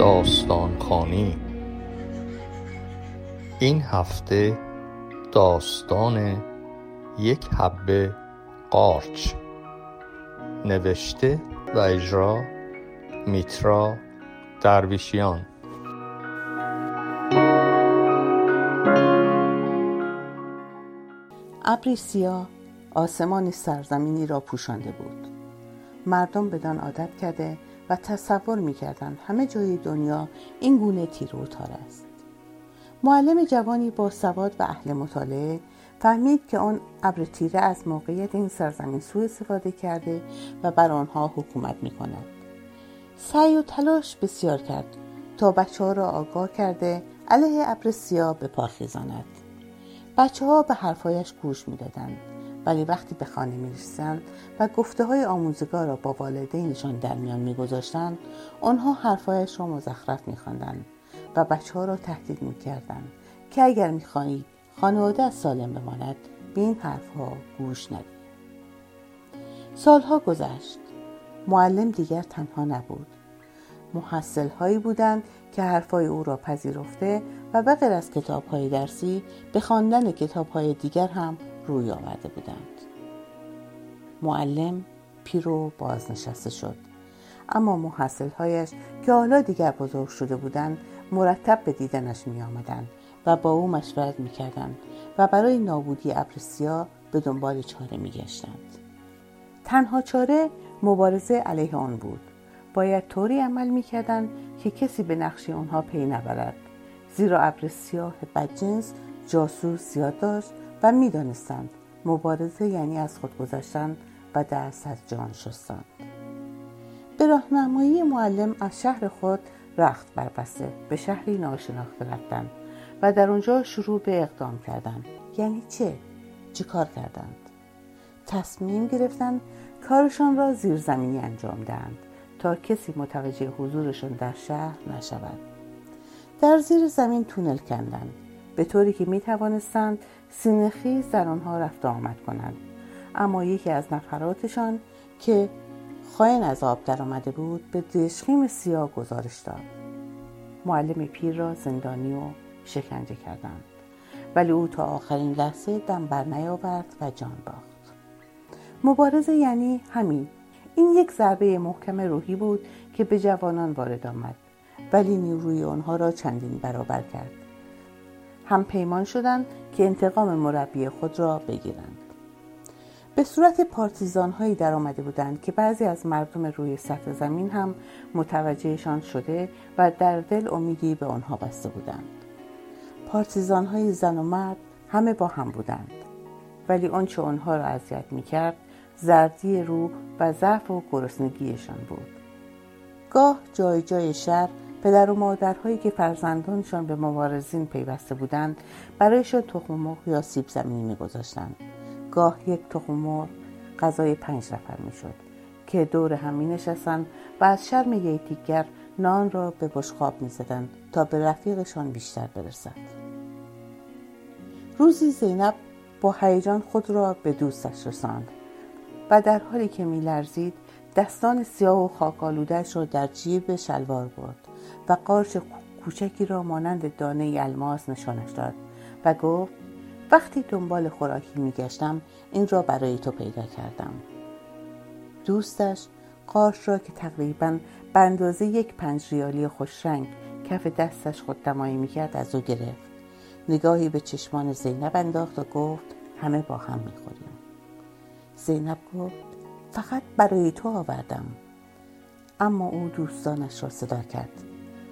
داستانخوانی. این هفته داستان یک حبه قارچ، نوشته و اجرا میترا درویشیان. ابری سیاه آسمان سرزمینی را پوشانده بود. مردم بدان عادت کرده و تصور می‌کردند همه جای دنیا این گونه تیر و تار است. معلم جوانی با سواد و اهل مطالعه فهمید که آن ابر تیره از موقعیت این سرزمین سوء استفاده کرده و بر آنها حکومت می‌کند. سعی و تلاش بسیار کرد تا بچه‌ها را آگاه کرده علیه ابر سیاه به پا خیزاند. بچه‌ها به حرفایش گوش می‌دادند، ولی وقتی به خانه می‌رسیدند و گفته‌های آموزگار را با والدینشان در میان می‌گذاشتند، آنها حرفایش را مزخرف می‌خواندند و بچه‌ها را تهدید می‌کردند که اگر می‌خواهید خانواده سالم بماند، به این حرف‌ها گوش ندهید. سالها گذشت. معلم دیگر تنها نبود. محصل‌هایی بودند که حرفای او را پذیرفته و بغیر از کتاب‌های درسی، به خواندن کتاب‌های دیگر هم روی آورده بودند. معلم پیرو بازنشسته شد، اما محصل‌هایش که حالا دیگر بزرگ شده بودند، مرتب به دیدنش می‌آمدند و با او مشورت می‌کردند و برای نابودی ابر سیاه به دنبال چاره می‌گشتند. تنها چاره مبارزه علیه آن بود. باید طوری عمل می‌کردند که کسی به نقش آنها پی نبرد، زیرا ابر سیاه بدجنس جاسوس زیاد داشت و می‌دانستند مبارزه یعنی از خود گذشتن و دست از جان شستن. به راهنمایی معلم از شهر خود رخت بربسته به شهری ناشناخته رفتند و در اونجا شروع به اقدام کردند. یعنی چه کار کردند؟ تصمیم گرفتند کارشان را زیرزمینی انجام دهند تا کسی متوجه حضورشان در شهر نشود. در زیر زمین تونل کندند، به طوری که می توانستند سینه‌خیز در آنها رفت و آمد کنند. اما یکی از نفراتشان که خائن از آب در آمده بود، به دشخیم سیاه گزارش داد. معلم پیر را زندانی و شکنجه کردند، ولی او تا آخرین لحظه دم بر نیاورد و جان باخت. مبارزه یعنی همین. این یک ضربه محکم روحی بود که به جوانان وارد آمد، ولی نیروی آنها را چندین برابر کرد. هم پیمان شدند که انتقام مربی خود را بگیرند. به صورت پارتیزان هایی در آمده بودند که بعضی از مردم روی سطح زمین هم متوجهشان شده و در دل امیدی به آنها بسته بودند. پارتیزان های زن و مرد همه با هم بودند، ولی آنچه آنها را اذیت میکرد زردی رو و ضعف و گرسنگیشان بود. گاه جای جای شهر پدر و مادرهایی که فرزندانشان به مبارزین پیوسته بودند، برایشان تخم مرغ یا سیب زمینی می‌گذاشتند. گاه یک تخم مرغ غذای 5 نفر می‌شد که دور هم می‌نشستند و از شرم یکدیگر نان را به بشقاب می‌زدند تا به رفیقشان بیشتر برسد. روزی زینب با هیجان خود را به دوستش رساند و در حالی که می‌لرزید، دستان سیاه و خاک‌آلوده‌اش را در جیب شلوار برد و قارچ کوچکی را مانند دانه الماس نشانش داد و گفت: وقتی دنبال خوراکی می‌گشتم، این را برای تو پیدا کردم. دوستش قارچ را که تقریباً به اندازه یک 5 ریالی خوش رنگ کف دستش خودنمایی می‌کرد، از او گرفت. نگاهی به چشمان زینب انداخت و گفت: همه با هم می‌خوریم. زینب گفت: فقط برای تو آوردم. اما او دوستانش را صدا کرد.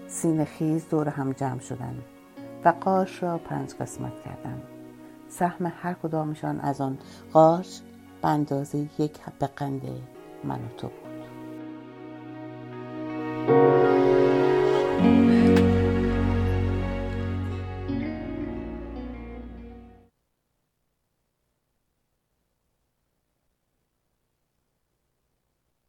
سینه‌خیز دور هم جمع شدند و قارچ را 5 قسمت کردند. سهم هر کدامشان از آن قارچ به اندازه یک حبه قند من و تو بود.